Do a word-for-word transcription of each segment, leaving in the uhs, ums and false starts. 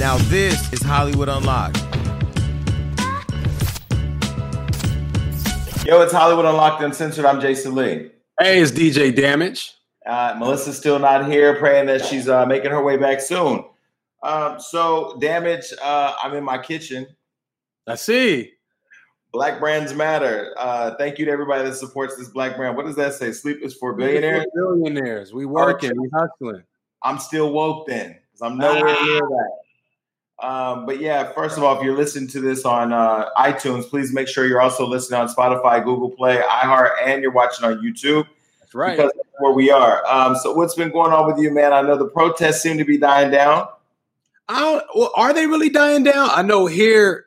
Now this is Hollywood Unlocked. Yo, it's Hollywood Unlocked Uncensored. I'm Jason Lee. Hey, it's D J Damage. Uh, Melissa's still not here, praying that she's uh, making her way back soon. Um, so, Damage, uh, I'm in my kitchen. I see. Black Brands Matter. Uh, thank you to everybody that supports this black brand. What does that say? Sleep is for billionaires? Billionaires. We working. We hustling. I'm still woke then, because I'm nowhere ah. near that. Um, but yeah, first of all, if you're listening to this on uh, iTunes, please make sure you're also listening on Spotify, Google Play, iHeart, and you're watching on YouTube. That's right. Because that's where we are. Um, so what's been going on with you, man? I know the protests seem to be dying down. I don't, well, are they really dying down? I know here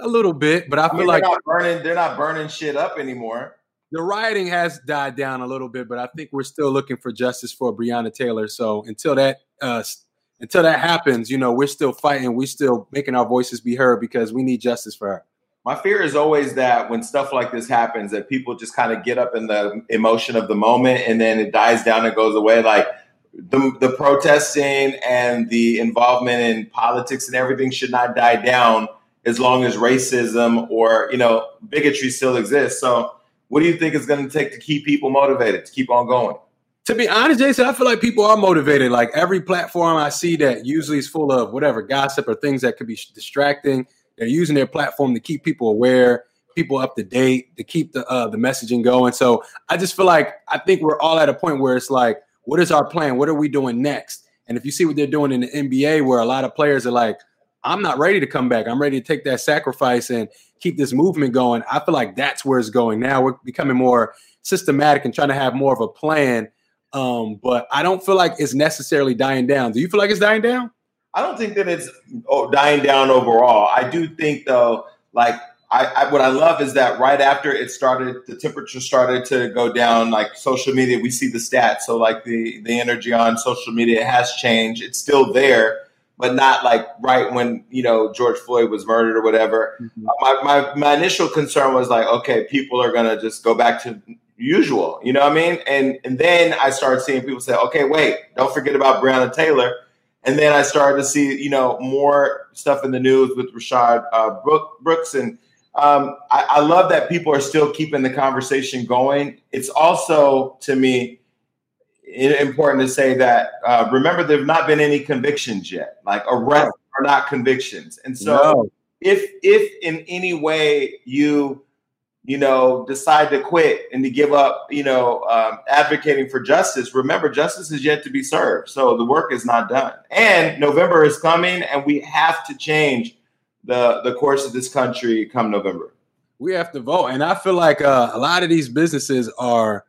a little bit, but I feel I mean, like they're not burning, they're not burning shit up anymore. The rioting has died down a little bit, but I think we're still looking for justice for Breonna Taylor. So until that uh, until that happens, you know, we're still fighting. We're still making our voices be heard because we need justice for her. My fear is always that when stuff like this happens, that people just kind of get up in the emotion of the moment and then it dies down and goes away. Like the, the protesting and the involvement in politics and everything should not die down as long as racism or, you know, bigotry still exists. So what do you think it's going to take to keep people motivated, to keep on going? To be honest, Jason, I feel like people are motivated. Like every platform I see that usually is full of whatever, gossip or things that could be distracting. They're using their platform to keep people aware, people up to date, to keep the uh, the messaging going. So I just feel like I think we're all at a point where it's like, what is our plan? What are we doing next? And if you see what they're doing in the N B A, where a lot of players are like, I'm not ready to come back. I'm ready to take that sacrifice and keep this movement going. I feel like that's where it's going now. We're becoming more systematic and trying to have more of a plan. Um, but I don't feel like it's necessarily dying down. Do you feel like it's dying down? I don't think that it's dying down overall. I do think, though, like I, I what I love is that right after it started, the temperature started to go down, like social media, we see the stats. So like the, the energy on social media has changed. It's still there. But not like right when, you know, George Floyd was murdered or whatever. Mm-hmm. Uh, my, my my initial concern was like, okay, people are going to just go back to usual. You know what I mean? And and then I started seeing people say, okay, wait, don't forget about Breonna Taylor. And then I started to see, you know, more stuff in the news with Rashad uh, Brooks. And um, I, I love that people are still keeping the conversation going. It's also, to me, important to say that, uh, remember, there have not been any convictions yet. Like arrests are not convictions. And so no. if if in any way you, you know, decide to quit and to give up, you know, um, advocating for justice, remember, justice is yet to be served. So the work is not done. And November is coming and we have to change the, the course of this country come November. We have to vote. And I feel like uh, a lot of these businesses are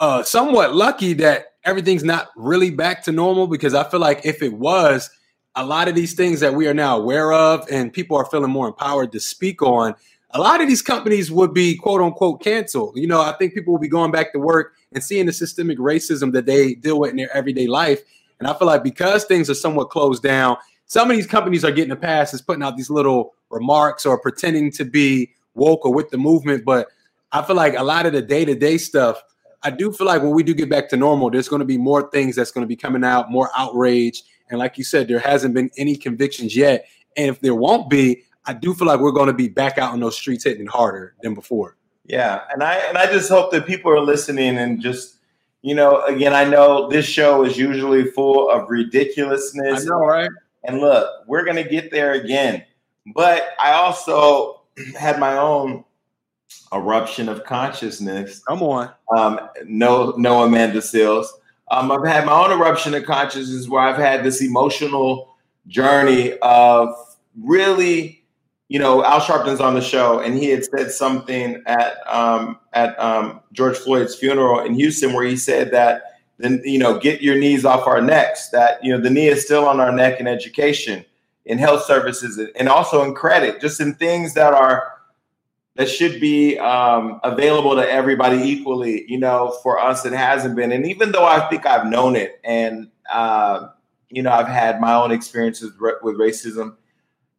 Uh, somewhat lucky that everything's not really back to normal, because I feel like if it was, a lot of these things that we are now aware of and people are feeling more empowered to speak on, a lot of these companies would be quote unquote canceled. You know, I think people will be going back to work and seeing the systemic racism that they deal with in their everyday life. And I feel like because things are somewhat closed down, some of these companies are getting a pass as putting out these little remarks or pretending to be woke or with the movement. But I feel like a lot of the day-to-day stuff, I do feel like when we do get back to normal, there's going to be more things that's going to be coming out, more outrage. And like you said, there hasn't been any convictions yet. And if there won't be, I do feel like we're going to be back out on those streets hitting harder than before. Yeah. And I and I just hope that people are listening and just, you know, again, I know this show is usually full of ridiculousness. I know, right? And look, we're going to get there again. But I also had my own eruption of consciousness. Come on. Um, no, no Amanda Seals. Um, I've had my own eruption of consciousness where I've had this emotional journey of really, you know, Al Sharpton's on the show and he had said something at um, at um, George Floyd's funeral in Houston where he said that, then you know, get your knees off our necks, that, you know, the knee is still on our neck in education, in health services, and also in credit, just in things that are that should be um, available to everybody equally. You know, for us, it hasn't been. And even though I think I've known it and, uh, you know, I've had my own experiences with racism,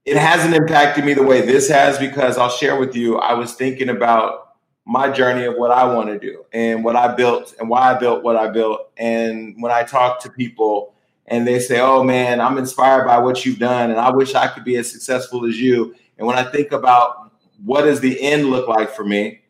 it hasn't impacted me the way this has, because I'll share with you, I was thinking about my journey of what I want to do and what I built and why I built what I built. And when I talk to people and they say, oh man, I'm inspired by what you've done and I wish I could be as successful as you. And when I think about what does the end look like for me,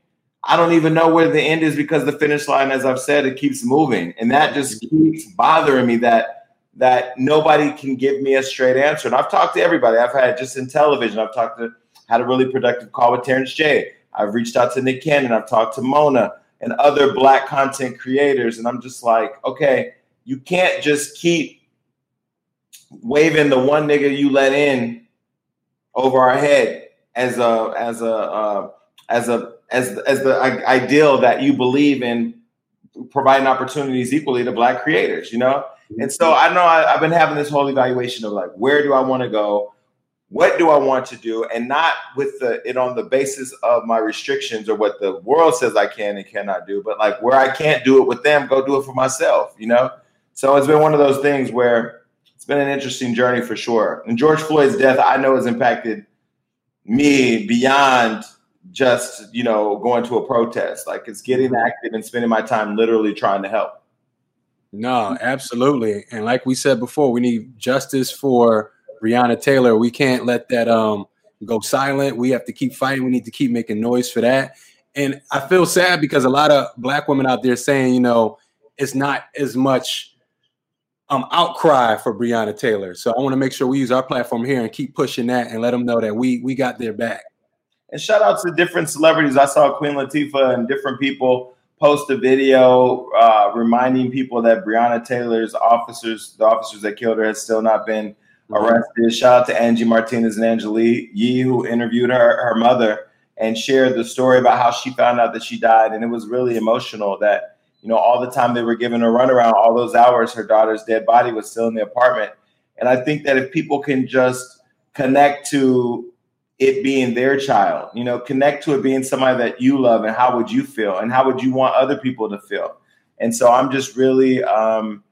I don't even know where the end is, because the finish line, as I've said, it keeps moving. And that just keeps bothering me that that nobody can give me a straight answer. And I've talked to everybody. I've had just in television. I've talked to, had a really productive call with Terrence J. I've reached out to Nick Cannon. I've talked to Mona and other Black content creators. And I'm just like, okay, you can't just keep waving the one nigga you let in over our head as a, as a, uh, as a, as, as the ideal that you believe in, providing opportunities equally to Black creators, you know? And so I know I, I've been having this whole evaluation of like, where do I want to go? What do I want to do? And not with the, it on the basis of my restrictions or what the world says I can and cannot do, but like where I can't do it with them, go do it for myself, you know? So it's been one of those things where it's been an interesting journey for sure. And George Floyd's death, I know, has impacted me beyond just, you know, going to a protest. Like, it's getting active and spending my time literally trying to help. No, absolutely. And like we said before, we need justice for Breonna Taylor. We can't let that um, go silent. We have to keep fighting. We need to keep making noise for that. And I feel sad because a lot of Black women out there saying, you know, it's not as much um, outcry for Breonna Taylor. So I want to make sure we use our platform here and keep pushing that and let them know that we we got their back. And shout out to different celebrities. I saw Queen Latifah and different people post a video uh, reminding people that Breonna Taylor's officers, the officers that killed her, has still not been arrested. Mm-hmm. Shout out to Angie Martinez and Angelique Yee, who interviewed her, her mother, and shared the story about how she found out that she died. And it was really emotional that, you know, all the time they were giving her runaround, all those hours, her daughter's dead body was still in the apartment. And I think that if people can just connect to it being their child, you know, connect to it being somebody that you love, and how would you feel, and how would you want other people to feel? And so I'm just really, um,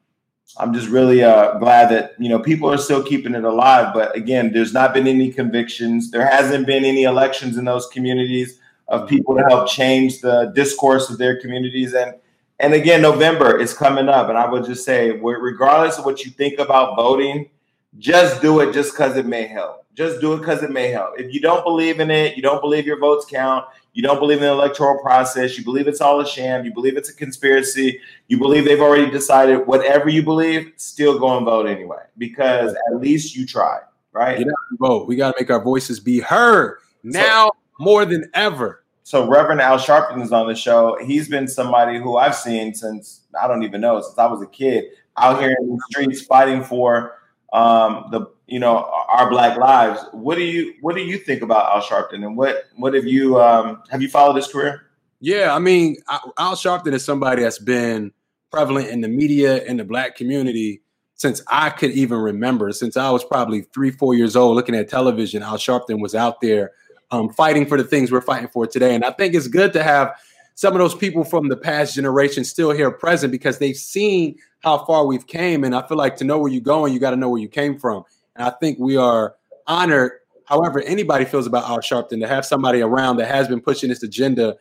I'm just really uh, glad that, you know, people are still keeping it alive. But again, there's not been any convictions. There hasn't been any elections in those communities of people to help change the discourse of their communities. And, and again, November is coming up. And I would just say, regardless of what you think about voting, just do it just because it may help. Just do it because it may help. If you don't believe in it, you don't believe your votes count, you don't believe in the electoral process, you believe it's all a sham, you believe it's a conspiracy, you believe they've already decided, whatever you believe, still go and vote anyway, because at least you tried, right? Get out and vote. We got to make our voices be heard now so, more than ever. So Reverend Al Sharpton is on the show. He's been somebody who I've seen since, I don't even know, since I was a kid, out here in the streets fighting for um, the you know, our Black lives. What do you, what do you think about Al Sharpton, and what, what have you, um, have you followed his career? Yeah. I mean, Al Sharpton is somebody that's been prevalent in the media and the Black community since I could even remember, since I was probably three, four years old, looking at television. Al Sharpton was out there um, fighting for the things we're fighting for today. And I think it's good to have some of those people from the past generation still here present, because they've seen how far we've came. And I feel like to know where you're going, you got to know where you came from. And I think we are honored, however anybody feels about Al Sharpton, to have somebody around that has been pushing this agenda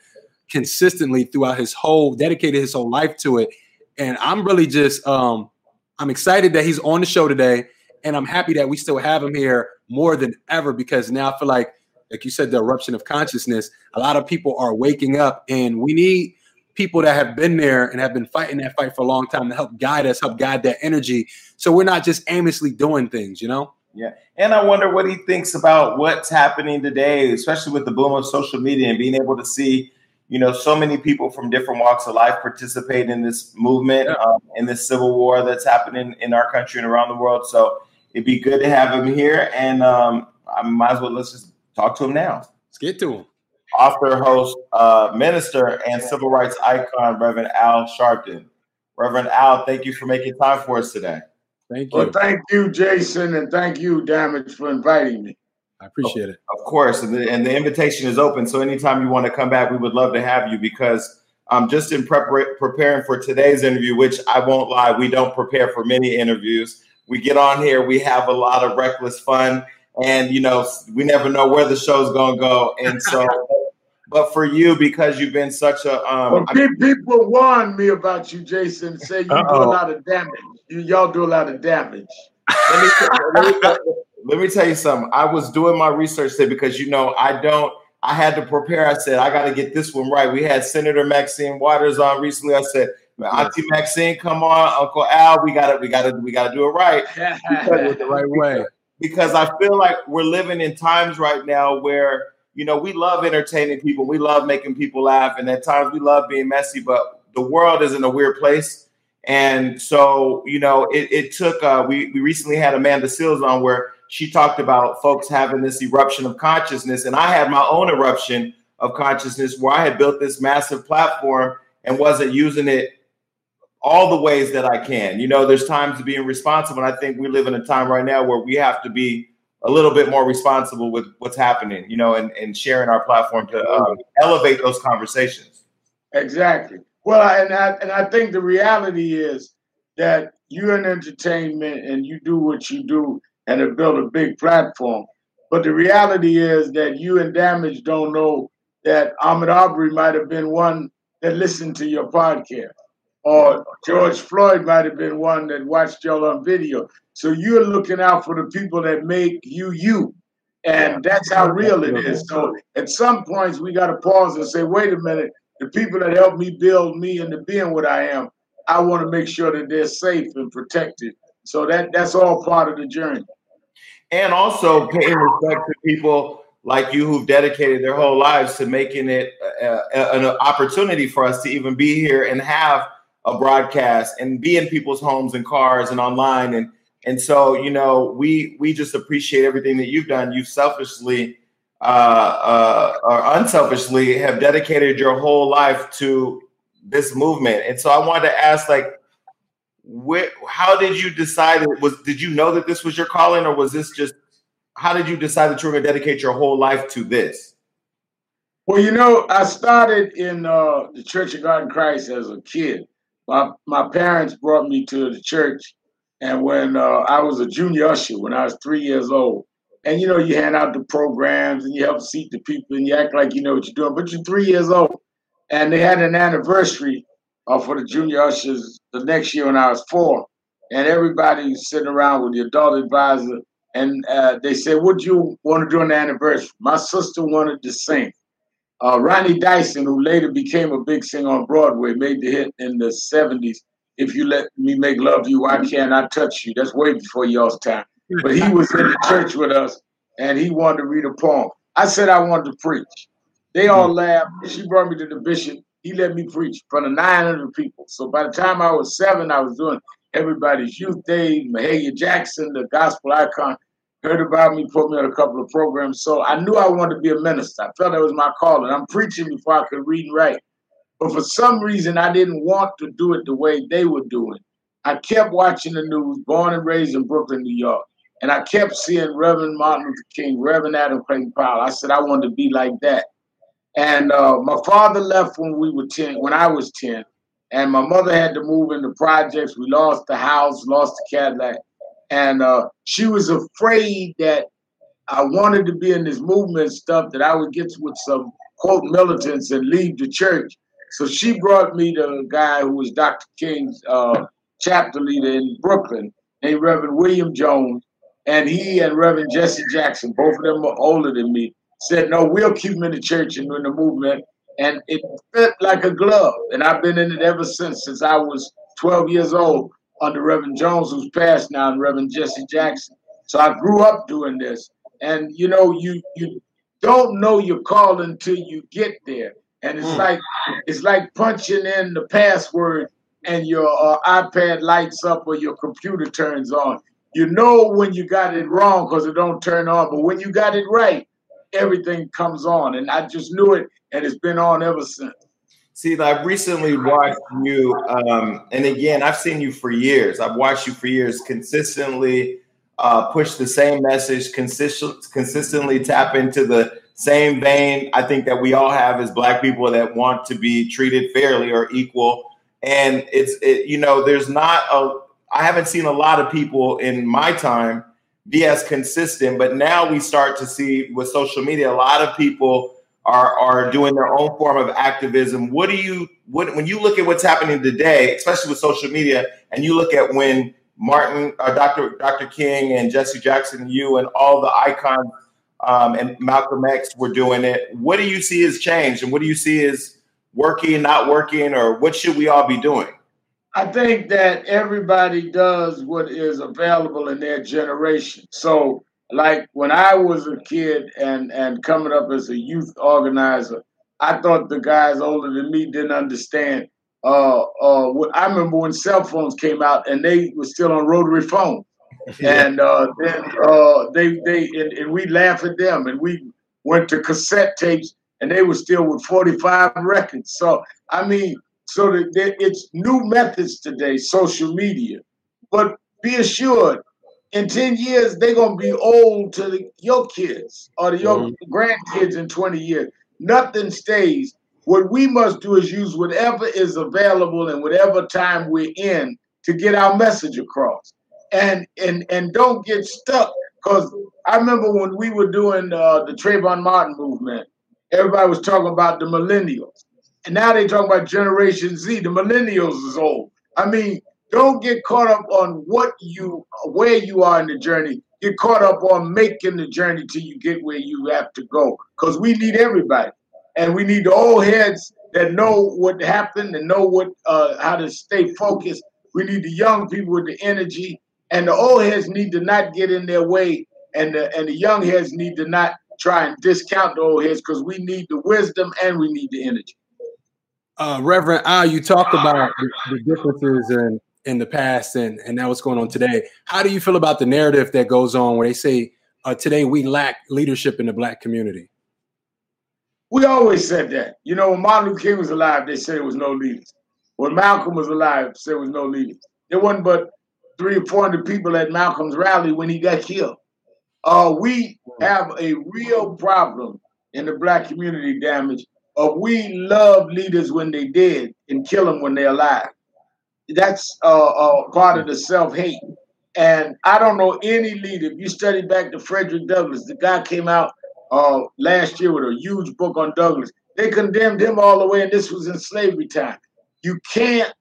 consistently throughout his whole, dedicated his whole life to it. And I'm really just, um, I'm excited that he's on the show today. And I'm happy that we still have him here more than ever, because now I feel like, like you said, the eruption of consciousness, a lot of people are waking up, and we need people that have been there and have been fighting that fight for a long time to help guide us, help guide that energy, so we're not just aimlessly doing things, you know? Yeah. And I wonder what he thinks about what's happening today, especially with the boom of social media and being able to see, you know, so many people from different walks of life participate in this movement, yeah. um, in this civil war that's happening in our country and around the world. So it'd be good to have him here. And um, I might as well, let's just talk to him now. Let's get to him. Author, host, uh, minister, and civil rights icon, Reverend Al Sharpton. Reverend Al, thank you for making time for us today. Thank you. Well, thank you, Jason, and thank you, Damage, for inviting me. I appreciate it. Of course, and the, and the invitation is open, so anytime you want to come back, we would love to have you, because um, just in prepar- preparing for today's interview, which I won't lie, we don't prepare for many interviews. We get on here, we have a lot of reckless fun, and, you know, we never know where the show's going to go, and so... But for you, because you've been such a um, well, people warned me about you, Jason. Say you do a lot of damage. you, y'all do a lot of damage. Let me, let, me tell, let me tell you something. I was doing my research there because, you know, I don't, I had to prepare. I said, I got to get this one right. We had Senator Maxine Waters on recently. I said, Auntie Maxine, come on, Uncle Al, we got to, we got to, we got to do it right. The right way. Because I feel like we're living in times right now where, you know, we love entertaining people. We love making people laugh. And at times we love being messy, but the world is in a weird place. And so, you know, it, it took, uh, we, we recently had Amanda Seals on where she talked about folks having this eruption of consciousness. And I had my own eruption of consciousness where I had built this massive platform and wasn't using it all the ways that I can. You know, there's times to being responsible. And I think we live in a time right now where we have to be a little bit more responsible with what's happening, you know, and, and sharing our platform to uh, elevate those conversations. Exactly. Well, I, and, I, and I think the reality is that you're in entertainment and you do what you do and have built a big platform. But the reality is that you and Damage don't know that Ahmaud Arbery might have been one that listened to your podcast, or George Floyd might have been one that watched y'all on video. So you're looking out for the people that make you you. And that's how real it is. So at some points, we got to pause and say, wait a minute. The people that helped me build me into being what I am, I want to make sure that they're safe and protected. So that that's all part of the journey. And also paying respect to people like you who've dedicated their whole lives to making it a, a, an opportunity for us to even be here and have a broadcast and be in people's homes and cars and online. And and so, you know, we we just appreciate everything that you've done. You've selfishly Uh, uh, or unselfishly have dedicated your whole life to this movement. And so I wanted to ask, like, where, how did you decide, was, did you know that this was your calling, or was this just, how did you decide that you were going to dedicate your whole life to this? Well, you know, I started in uh, the Church of God in Christ as a kid. My, my parents brought me to the church. And when uh, I was a junior usher, when I was three years old, and, you know, you hand out the programs and you help seat the people and you act like you know what you're doing. But you're three years old. And they had an anniversary uh, for the junior ushers the next year when I was four. And everybody's sitting around with the adult advisor. And uh, they said, what do you want to do on the anniversary? My sister wanted to sing. Uh, Ronnie Dyson, who later became a big singer on Broadway, made the hit in the seventies. If you let me make love to you, I cannot touch you. That's way before y'all's time. But he was in the church with us, and he wanted to read a poem. I said I wanted to preach. They all laughed. She brought me to the bishop. He let me preach in front of nine hundred people. So by the time I was seven, I was doing everybody's youth day. Mahalia Jackson, the gospel icon, heard about me, put me on a couple of programs. So I knew I wanted to be a minister. I felt that was my calling. I'm preaching before I could read and write. But for some reason, I didn't want to do it the way they were doing. I kept watching the news, born and raised in Brooklyn, New York. And I kept seeing Reverend Martin Luther King, Reverend Adam Clayton Powell. I said, I wanted to be like that. And uh, my father left when we were ten, when I was ten. And my mother had to move into projects. We lost the house, lost the Cadillac. And uh, she was afraid that I wanted to be in this movement and stuff, that I would get with some, quote, militants and leave the church. So she brought me to a guy who was Doctor King's uh, chapter leader in Brooklyn, named Reverend William Jones. And he and Reverend Jesse Jackson, both of them are older than me, said, no, we'll keep him in the church and in the movement. And it fit like a glove. And I've been in it ever since, since I was twelve years old under Reverend Jones, who's passed now, and Reverend Jesse Jackson. So I grew up doing this. And, you know, you you don't know your call until you get there. And it's, mm. like, it's like punching in the password and your uh, iPad lights up or your computer turns on. You know when you got it wrong because it don't turn on, but when you got it right, everything comes on. And I just knew it, and it's been on ever since. See, I recently watched you, um, and again, I've seen you for years. I've watched you for years consistently uh, push the same message, consist- consistently tap into the same vein I think that we all have as Black people that want to be treated fairly or equal. And it's, it, you know, there's not a... I haven't seen a lot of people in my time be as consistent, but now we start to see with social media, a lot of people are are doing their own form of activism. What do you, what, when you look at what's happening today, especially with social media, and you look at when Martin, uh, Doctor Doctor King and Jesse Jackson, you and all the icons, um, and Malcolm X were doing it. What do you see as change, and what do you see as working, not working, or what should we all be doing? I think that everybody does what is available in their generation. So like when I was a kid and, and coming up as a youth organizer, I thought the guys older than me didn't understand. Uh, uh, what, I remember when cell phones came out and they were still on rotary phones. And uh, then uh, they, they and, and we laugh at them, and we went to cassette tapes and they were still with forty-five records. So, I mean, so that it's new methods today, social media. But be assured, in ten years, they're going to be old to the, your kids or to your mm-hmm. grandkids in twenty years. Nothing stays. What we must do is use whatever is available and whatever time we're in to get our message across. And and and don't get stuck, because I remember when we were doing uh, the Trayvon Martin movement, everybody was talking about the millennials. And now they're talking about Generation Z. The millennials is old. I mean, don't get caught up on what you, where you are in the journey. Get caught up on making the journey till you get where you have to go. Because we need everybody, and we need the old heads that know what happened and know what uh, how to stay focused. We need the young people with the energy, and the old heads need to not get in their way, and the, and the young heads need to not try and discount the old heads, because we need the wisdom and we need the energy. Uh, Reverend Al, you talked about the differences in, in the past and, and now what's going on today. How do you feel about the narrative that goes on where they say, uh, today we lack leadership in the black community? We always said that. You know, when Martin Luther King was alive, they said there was no leaders. When Malcolm was alive, they said there was no leaders. There wasn't but three or four hundred people at Malcolm's rally when he got killed. Uh, we have a real problem in the black community, Damage. Uh, we love leaders when they dead and kill them when they're alive. That's uh, uh, part of the self-hate. And I don't know any leader. If you study back to Frederick Douglass, the guy came out uh, last year with a huge book on Douglass. They condemned him all the way, and this was in slavery time. You can't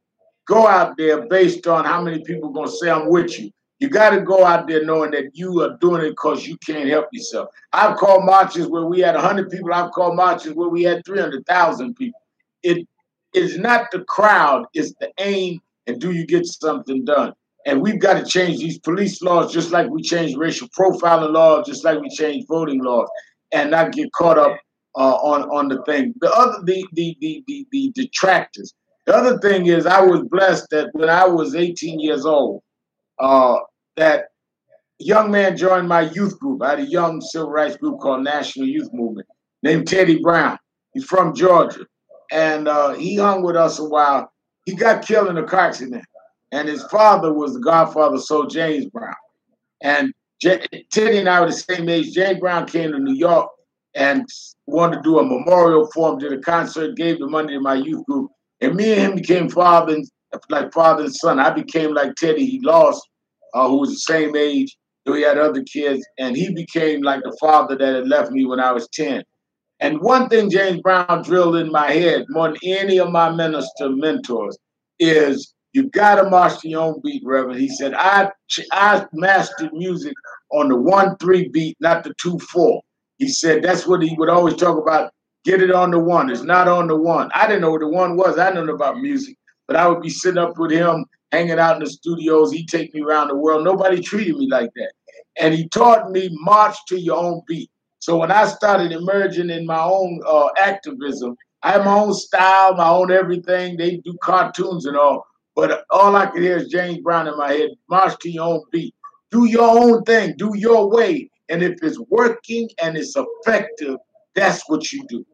go out there based on how many people are going to say, I'm with you. You got to go out there knowing that you are doing it because you can't help yourself. I've called marches where we had one hundred people. I've called marches where we had three hundred thousand people. It is not the crowd. It's the aim, and do you get something done? And we've got to change these police laws just like we changed racial profiling laws, just like we changed voting laws, and not get caught up uh, on, on the thing. The other, the, the, the, the, the detractors. The other thing is I was blessed that when I was eighteen years old, uh, that young man joined my youth group. I had a young civil rights group called National Youth Movement named Teddy Brown. He's from Georgia. And uh, he hung with us a while. He got killed in a car accident. And his father was the godfather, so James Brown. And J- Teddy and I were the same age. James Brown came to New York and wanted to do a memorial for him, did a concert, gave the money to my youth group. And me and him became father and, like father and son. I became like Teddy. He lost. Uh, who was the same age, though he had other kids, and he became like the father that had left me when I was ten. And one thing James Brown drilled in my head more than any of my minister mentors is you got to march to your own beat, Reverend. He said, I I mastered music on the one three beat, not the two four. He said that's what he would always talk about, get it on the one. It's not on the one. I didn't know what the one was. I didn't know about music, but I would be sitting up with him hanging out in the studios. He'd take me around the world. Nobody treated me like that. And he taught me march to your own beat. So when I started emerging in my own uh, activism, I had my own style, my own everything. They do cartoons and all. But all I could hear is James Brown in my head, march to your own beat. Do your own thing. Do your way. And if it's working and it's effective, that's what you do.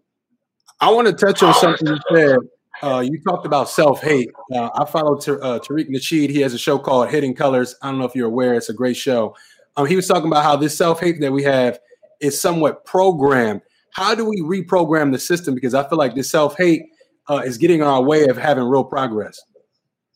I want to touch on something you said. Uh, you talked about self-hate. Uh, I follow T- uh, Tariq Nasheed. He has a show called Hidden Colors. I don't know if you're aware. It's a great show. Um, he was talking about how this self-hate that we have is somewhat programmed. How do we reprogram the system? Because I feel like this self-hate uh, is getting in our way of having real progress.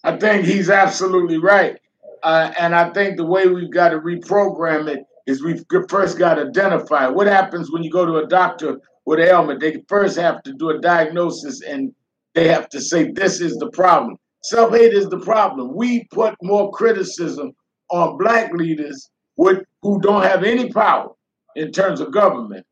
I think he's absolutely right. Uh, and I think the way we've got to reprogram it is we've first got to identify what happens when you go to a doctor with an ailment. They first have to do a diagnosis, and they have to say, this is the problem. Self-hate is the problem. We put more criticism on black leaders with, who don't have any power in terms of government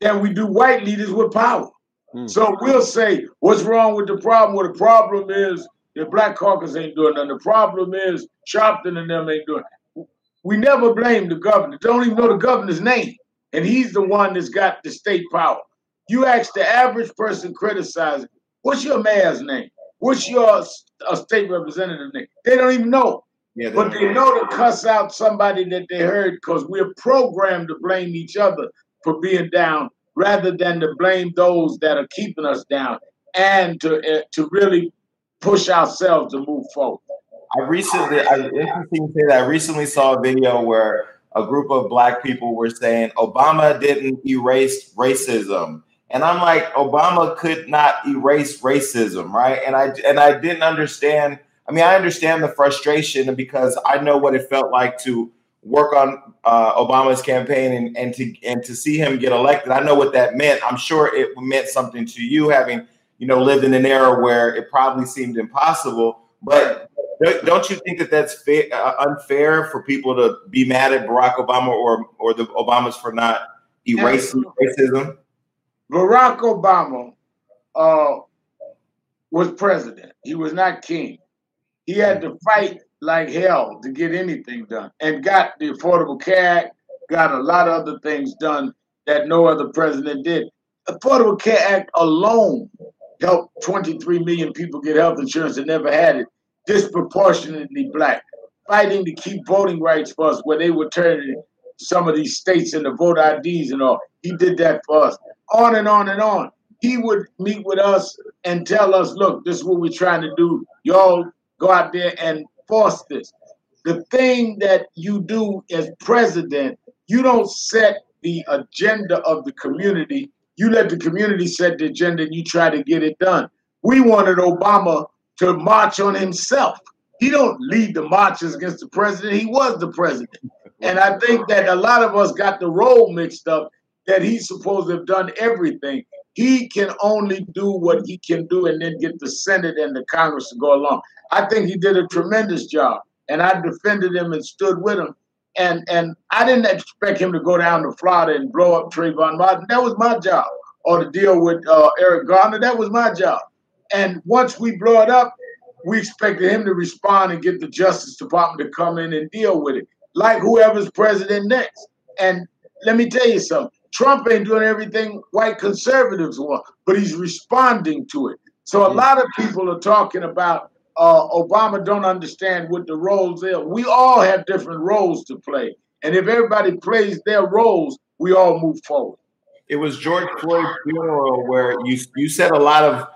than we do white leaders with power. Mm. So we'll say, what's wrong with the problem? Well, the problem is the Black Caucus ain't doing nothing. The problem is Sharpton and them ain't doing it. We never blame the governor. Don't even know the governor's name. And he's the one that's got the state power. You ask the average person criticizing, what's your mayor's name? What's your uh, state representative name? They don't even know. Yeah, but they know to cuss out somebody that they heard because we're programmed to blame each other for being down rather than to blame those that are keeping us down and to uh, to really push ourselves to move forward. I recently, I, interesting to say that I recently saw a video where a group of black people were saying Obama didn't erase racism. And I'm like, Obama could not erase racism, right? And I and I didn't understand. I mean, I understand the frustration because I know what it felt like to work on uh, Obama's campaign and, and to and to see him get elected. I know what that meant. I'm sure it meant something to you, having you know lived in an era where it probably seemed impossible. But don't you think that that's fa- unfair for people to be mad at Barack Obama or or the Obamas for not erasing racism? Barack Obama uh, was president. He was not king. He had to fight like hell to get anything done and got the Affordable Care Act, got a lot of other things done that no other president did. Affordable Care Act alone helped twenty-three million people get health insurance that never had it, disproportionately black, fighting to keep voting rights for us where they were turning some of these states into vote I Ds and all. He did that for us. On and on and on. He would meet with us and tell us, look, this is what we're trying to do. Y'all go out there and force this. The thing that you do as president, you don't set the agenda of the community. You let the community set the agenda and you try to get it done. We wanted Obama to march on himself. He don't lead the marches against the president. He was the president. And I think that a lot of us got the role mixed up that he's supposed to have done everything. He can only do what he can do and then get the Senate and the Congress to go along. I think he did a tremendous job, and I defended him and stood with him. And and I didn't expect him to go down to Florida and blow up Trayvon Martin. That was my job. Or to deal with uh, Eric Garner, that was my job. And once we blow it up, we expected him to respond and get the Justice Department to come in and deal with it, like whoever's president next. And let me tell you something. Trump ain't doing everything white conservatives want, but he's responding to it. So a lot of people are talking about uh, Obama don't understand what the roles are. We all have different roles to play. And if everybody plays their roles, we all move forward. It was George Floyd's funeral where you, you said a lot of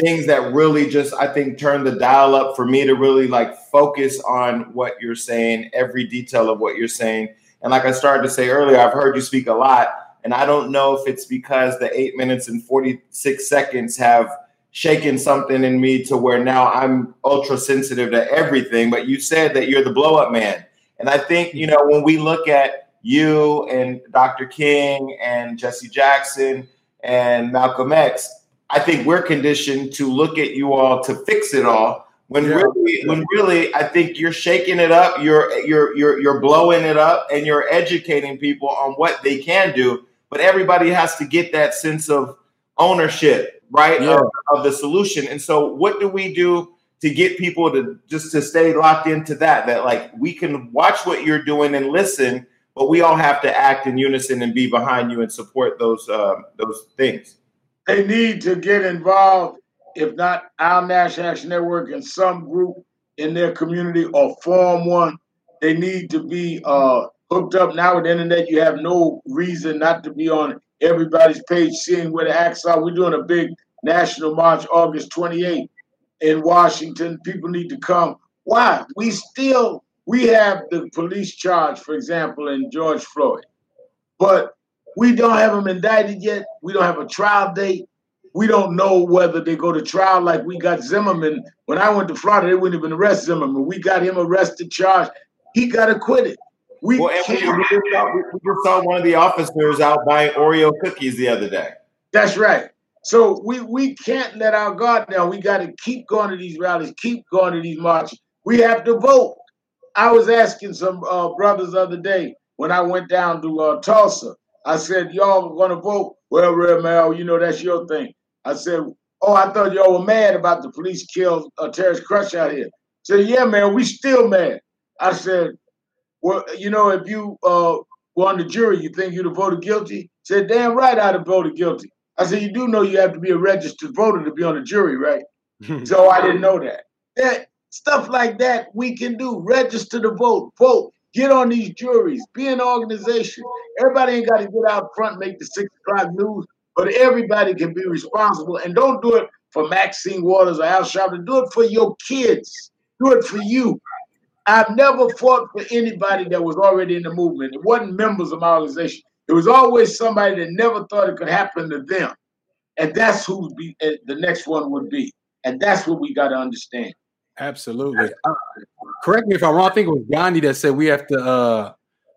things that really just, I think, turned the dial up for me to really like focus on what you're saying, every detail of what you're saying. And like I started to say earlier, I've heard you speak a lot. And I don't know if it's because the eight minutes and forty-six seconds have shaken something in me to where now I'm ultra sensitive to everything. But you said that you're the blow up man. And I think, you know, when we look at you and Doctor King and Jesse Jackson and Malcolm X, I think we're conditioned to look at you all to fix it all. When yeah. really, when really, I think you're shaking it up. You're you're you're you're blowing it up and you're educating people on what they can do. But everybody has to get that sense of ownership, right, yeah. of, of the solution. And so what do we do to get people to just to stay locked into that, that like we can watch what you're doing and listen, but we all have to act in unison and be behind you and support those uh, those things. They need to get involved, if not our National Action Network and some group in their community or form one. They need to be uh hooked up now with the internet. You have no reason not to be on everybody's page, seeing where the acts are. We're doing a big national march August twenty-eighth in Washington. People need to come. Why? We still, we have the police charge, for example, in George Floyd, but we don't have them indicted yet. We don't have a trial date. We don't know whether they go to trial like we got Zimmerman. When I went to Florida, they wouldn't even arrest Zimmerman. We got him arrested, charged. He got acquitted. We, well, we, we, just saw, we, we just saw one of the officers out buying Oreo cookies the other day. That's right. So we, we can't let our guard down. We got to keep going to these rallies, keep going to these marches. We have to vote. I was asking some uh, brothers the other day when I went down to uh, Tulsa. I said, y'all going to vote? Well, Red Mel, you know, that's your thing. I said, oh, I thought y'all were mad about the police killed uh, Terrence Crush out here. I said, yeah, man, we still mad. I said, well, you know, if you uh, were on the jury, you think you'd have voted guilty? I said, damn right I'd have voted guilty. I said, you do know you have to be a registered voter to be on the jury, right? So I didn't know that. That stuff like that we can do. Register to vote, vote, get on these juries, be an organization. Everybody ain't got to get out front and make the six o'clock news, but everybody can be responsible. And don't do it for Maxine Waters or Al Sharpton. Do it for your kids. Do it for you. I've never fought for anybody that was already in the movement. It wasn't members of my organization. It was always somebody that never thought it could happen to them. And that's who be, uh, the next one would be. And that's what we got to understand. Absolutely. Uh, correct me if I'm wrong. I think it was Gandhi that said we have to uh,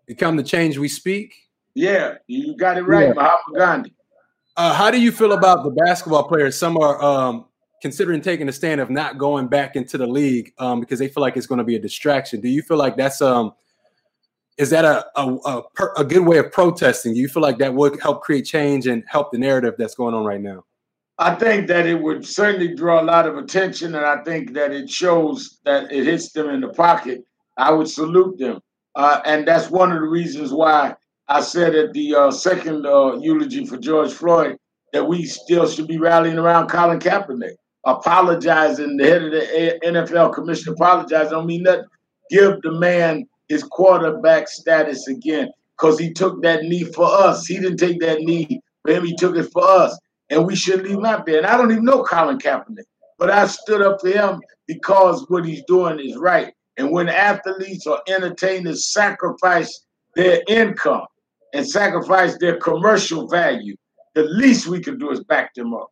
become the change we speak. Yeah, you got it right, yeah. Mahatma Gandhi. Uh, how do you feel about the basketball players? Some are um, considering taking a stand of not going back into the league um, because they feel like it's going to be a distraction. Do you feel like that's um, is that a a, a, per, a good way of protesting? Do you feel like that would help create change and help the narrative that's going on right now? I think that it would certainly draw a lot of attention, and I think that it shows that it hits them in the pocket. I would salute them. Uh, and that's one of the reasons why I said at the uh, second uh, eulogy for George Floyd that we still should be rallying around Colin Kaepernick. Apologizing, the head of the N F L commissioner apologized. I don't mean nothing. Give the man his quarterback status again, because he took that knee for us. He didn't take that knee for him. He took it for us. And we shouldn't leave him out there. And I don't even know Colin Kaepernick, but I stood up for him because what he's doing is right. And when athletes or entertainers sacrifice their income and sacrifice their commercial value, the least we can do is back them up.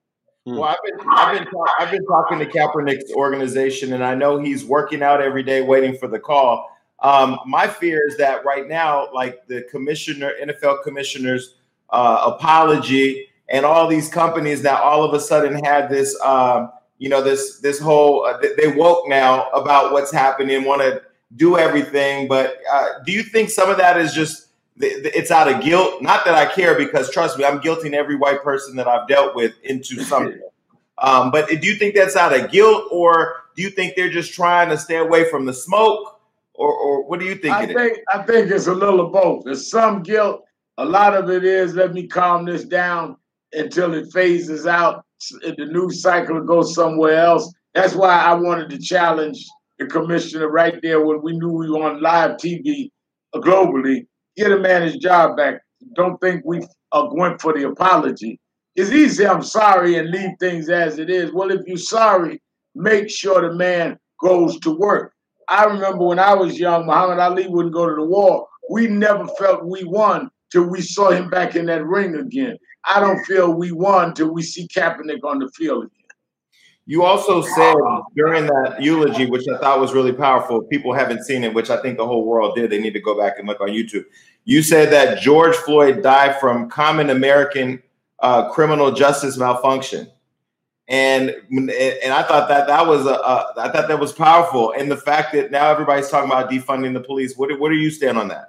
Well, I've been, I've been, I've been talking to Kaepernick's organization, and I know he's working out every day waiting for the call. Um, my fear is that right now, like the commissioner, N F L commissioner's uh, apology, and all these companies that all of a sudden had this, um, you know, this this whole uh, they woke now about what's happening, want to do everything. But uh, do you think some of that is just it's out of guilt? Not that I care, because trust me, I'm guilting every white person that I've dealt with into something. um, but do you think that's out of guilt, or do you think they're just trying to stay away from the smoke, or, or what do you think? I it think is? I think it's a little of both. There's some guilt. A lot of it is let me calm this down until it phases out, the news cycle goes somewhere else. That's why I wanted to challenge the commissioner right there when we knew we were on live T V globally. Get a man his job back. Don't think we went for the apology. It's easy, I'm sorry, and leave things as it is. Well, if you're sorry, make sure the man goes to work. I remember when I was young, Muhammad Ali wouldn't go to the war. We never felt we won till we saw him back in that ring again. I don't feel we won till we see Kaepernick on the field again. You also said during that eulogy, which I thought was really powerful, people haven't seen it, which I think the whole world did. They need to go back and look on YouTube. You said that George Floyd died from common American uh, criminal justice malfunction. And and I thought that that was a, a, I thought that was powerful. And the fact that now everybody's talking about defunding the police. What what do you stand on that?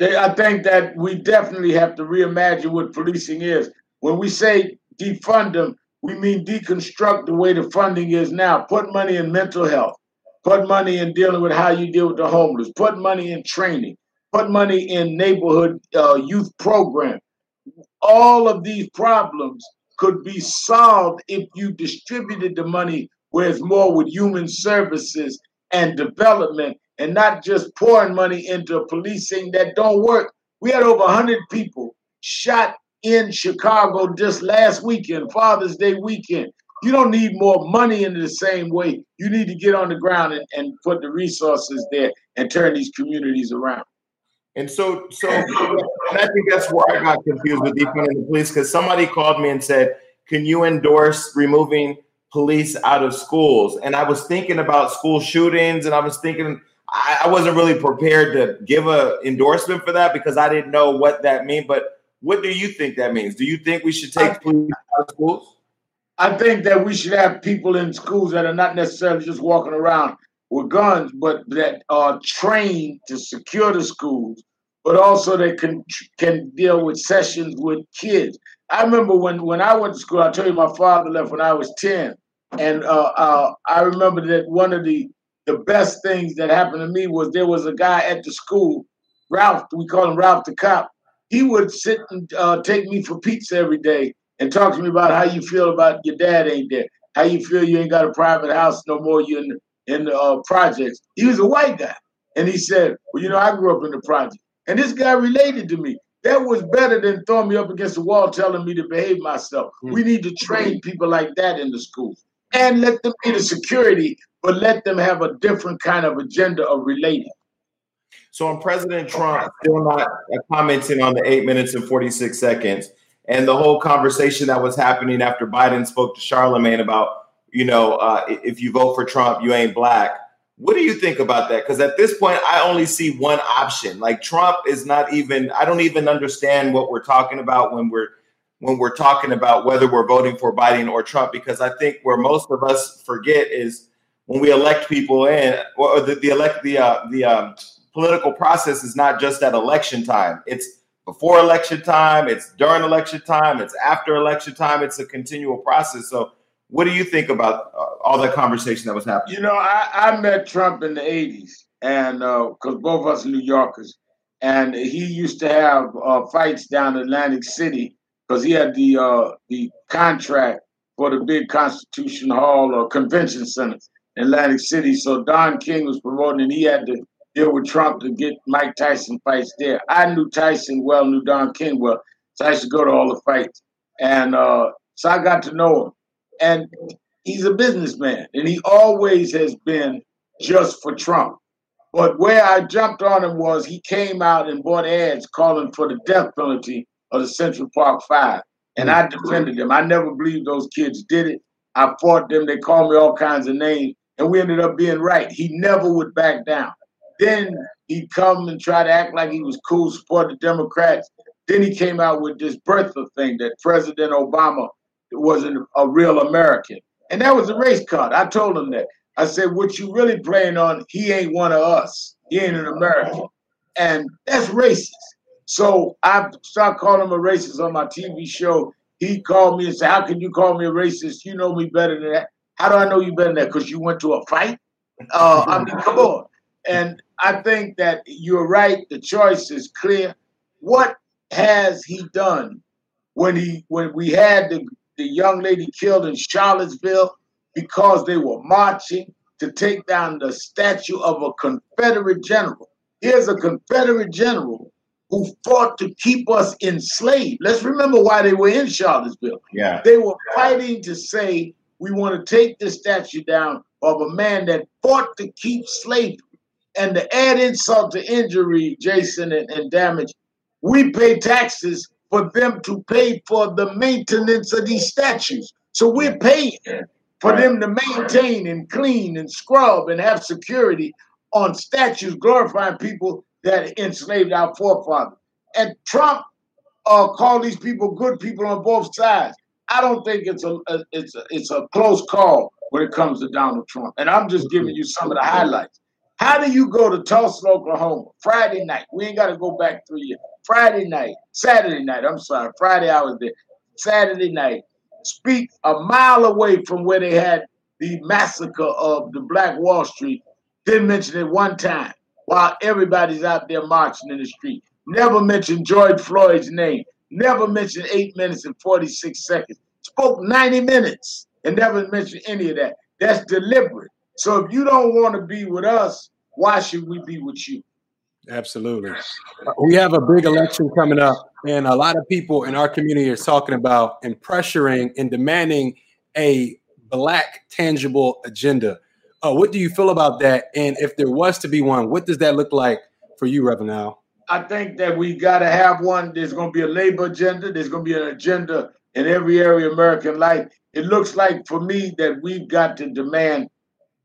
I think that we definitely have to reimagine what policing is. When we say defund them, we mean deconstruct the way the funding is now. Put money in mental health. Put money in dealing with how you deal with the homeless. Put money in training. Put money in neighborhood uh, youth programs. All of these problems could be solved if you distributed the money where it's more with human services and development, and not just pouring money into policing that don't work. We had over one hundred people shot in Chicago just last weekend, Father's Day weekend. You don't need more money in the same way. You need to get on the ground and, and put the resources there and turn these communities around. And so, so and I think that's where I got confused with defunding the police, because somebody called me and said, can you endorse removing police out of schools? And I was thinking about school shootings, and I was thinking – I wasn't really prepared to give an endorsement for that because I didn't know what that meant. But what do you think that means? Do you think we should take police out of schools? I think that we should have people in schools that are not necessarily just walking around with guns, but that are trained to secure the schools, but also they can can deal with sessions with kids. I remember when, when I went to school, I told you my father left when I was ten. And uh, uh, I remember that one of the, the best things that happened to me was there was a guy at the school, Ralph, we call him Ralph the Cop. He would sit and uh, take me for pizza every day and talk to me about how you feel about your dad ain't there, how you feel you ain't got a private house no more, you're in the, in the uh, projects. He was a white guy. And he said, well, you know, I grew up in the project. And this guy related to me. That was better than throwing me up against the wall telling me to behave myself. Mm. We need to train people like that in the schools and let them be the security, but let them have a different kind of agenda of relating. So on President Trump still not commenting on the eight minutes and forty-six seconds and the whole conversation that was happening after Biden spoke to Charlemagne about, you know, uh, if you vote for Trump, you ain't black. What do you think about that? Because at this point, I only see one option. Like Trump is not even, I don't even understand what we're talking about when we're when we're talking about whether we're voting for Biden or Trump, because I think where most of us forget is when we elect people in, or the, the elect the uh, the um, political process is not just at election time. It's before election time. It's during election time. It's after election time. It's a continual process. So what do you think about uh, all that conversation that was happening? You know, I, I met Trump in the eighties, and because uh, both of us are New Yorkers, and he used to have uh, fights down in Atlantic City because he had the uh, the contract for the big Constitution Hall or Convention Center in Atlantic City. So Don King was promoting, and he had to deal with Trump to get Mike Tyson fights there. I knew Tyson well, knew Don King well, so I used to go to all the fights, and uh, so I got to know him. And he's a businessman, and he always has been just for Trump. But where I jumped on him was he came out and bought ads calling for the death penalty of the Central Park Five, and I defended him. I never believed those kids did it. I fought them. They called me all kinds of names, and we ended up being right. He never would back down. Then he'd come and try to act like he was cool, support the Democrats. Then he came out with this birther thing that President Obama wasn't a real American. And that was a race card. I told him that. I said, what you really playing on, he ain't one of us. He ain't an American. And that's racist. So I started calling him a racist on my T V show. He called me and said, how can you call me a racist? You know me better than that. How do I know you better than that? Because you went to a fight? Uh, I mean, come on. And I think that you're right. The choice is clear. What has he done when he when we had the the young lady killed in Charlottesville because they were marching to take down the statue of a Confederate general? Here's a Confederate general who fought to keep us enslaved. Let's remember why they were in Charlottesville. Yeah. They were fighting to say, we want to take this statue down of a man that fought to keep slavery. And to add insult to injury, Jason and, and Damage, we pay taxes for them to pay for the maintenance of these statues. So we're paying for them to maintain and clean and scrub and have security on statues glorifying people that enslaved our forefathers. And Trump uh, called these people good people on both sides. I don't think it's a, a it's a, it's a close call when it comes to Donald Trump. And I'm just giving you some of the highlights. How do you go to Tulsa, Oklahoma, Friday night? We ain't got to go back three years. Friday night, Saturday night, I'm sorry, Friday I was there. Saturday night, speak a mile away from where they had the massacre of the Black Wall Street. Didn't mention it one time while everybody's out there marching in the street. Never mentioned George Floyd's name. Never mentioned eight minutes and forty-six seconds. Spoke ninety minutes and never mentioned any of that. That's deliberate. So if you don't want to be with us, why should we be with you? Absolutely. We have a big election coming up, and a lot of people in our community are talking about and pressuring and demanding a black tangible agenda. Uh, what do you feel about that? And if there was to be one, what does that look like for you, Reverend Al? I think that we got to have one. There's going to be a labor agenda. There's going to be an agenda in every area of American life. It looks like for me that we've got to demand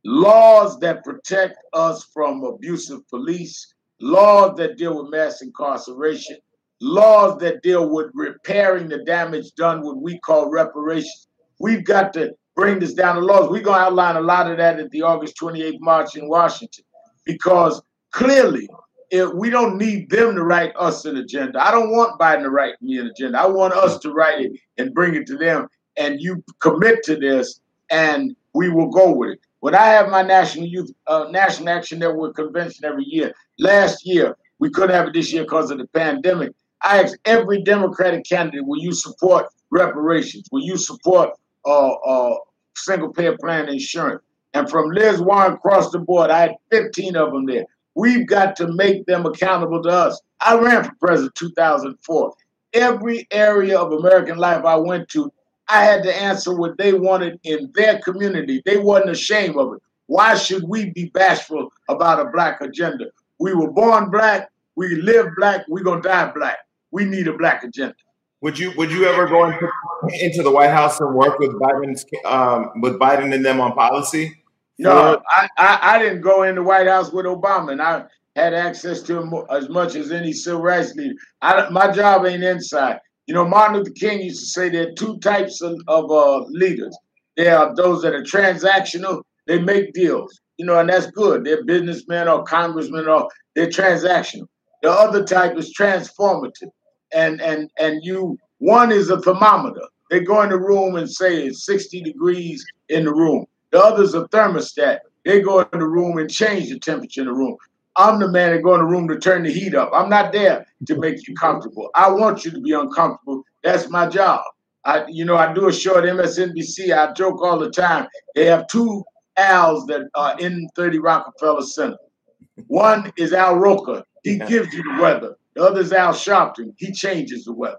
laws that protect us from abusive police, laws that deal with mass incarceration, laws that deal with repairing the damage done, what we call reparations. We've got to bring this down to laws. We're going to outline a lot of that at the August twenty-eighth march in Washington, because clearly if we don't need them to write us an agenda. I don't want Biden to write me an agenda. I want us to write it and bring it to them. And you commit to this, and we will go with it. When I have my National Youth uh, National Action Network convention every year, last year, we couldn't have it this year because of the pandemic. I asked every Democratic candidate, will you support reparations? Will you support uh, uh, single-payer plan insurance? And from Liz Warren across the board, I had fifteen of them there. We've got to make them accountable to us. I ran for president in two thousand four. Every area of American life I went to, I had to answer what they wanted in their community. They wasn't ashamed of it. Why should we be bashful about a black agenda? We were born black. We live black. We're going to die black. We need a black agenda. Would you would you ever go into, into the White House and work with Biden's um, with Biden and them on policy? No, I, I, I didn't go in the White House with Obama, and I had access to him as much as any civil rights leader. I, my job ain't inside. You know, Martin Luther King used to say there are two types of, of uh, leaders. There are those that are transactional. They make deals, you know, and that's good. They're businessmen or congressmen, or they're transactional. The other type is transformative. And and and you, one is a thermometer. They go in the room and say it's sixty degrees in the room. The other's a thermostat. They go in the room and change the temperature in the room. I'm the man that go in the room to turn the heat up. I'm not there to make you comfortable. I want you to be uncomfortable. That's my job. I, you know, I do a show at M S N B C. I joke all the time. They have two Al's that are in thirty Rockefeller Center. One is Al Roker. He gives you the weather. The other is Al Sharpton. He changes the weather.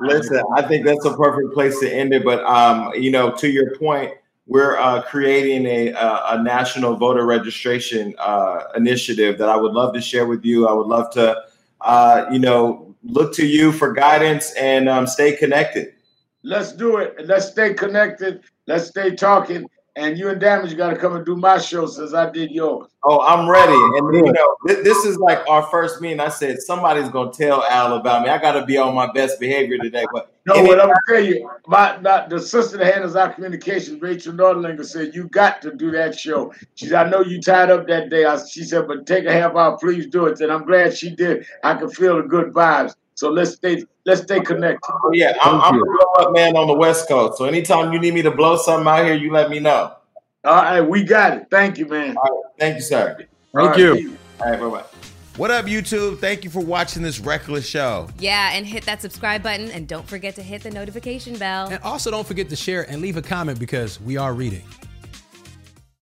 Listen, I think that's a perfect place to end it. But, um, you know, to your point, we're uh, creating a, a, a national voter registration uh, initiative that I would love to share with you. I would love to, uh, you know, look to you for guidance and um, stay connected. Let's do it. Let's stay connected. Let's stay talking. And you and Damage got to come and do my show since I did yours. Oh, I'm ready. And, you know, th- this is like our first meeting. I said, somebody's going to tell Al about me. I got to be on my best behavior today. But no, what I'm going to tell you, my, my, the sister that handles our communications, Rachel Nordlinger, said, you got to do that show. She said, I know you tied up that day. I, she said, but take a half hour. Please do it. And I'm glad she did. I can feel the good vibes. So let's stay let's stay connected. Oh, yeah, I'm, I'm a blow up man on the West Coast. So anytime you need me to blow something out here, you let me know. All right, we got it. Thank you, man. All right, thank you, sir. Thank All you. Right, All right, bye-bye. What up, YouTube? Thank you for watching this reckless show. Yeah, and hit that subscribe button, and don't forget to hit the notification bell. And also don't forget to share and leave a comment, because we are reading.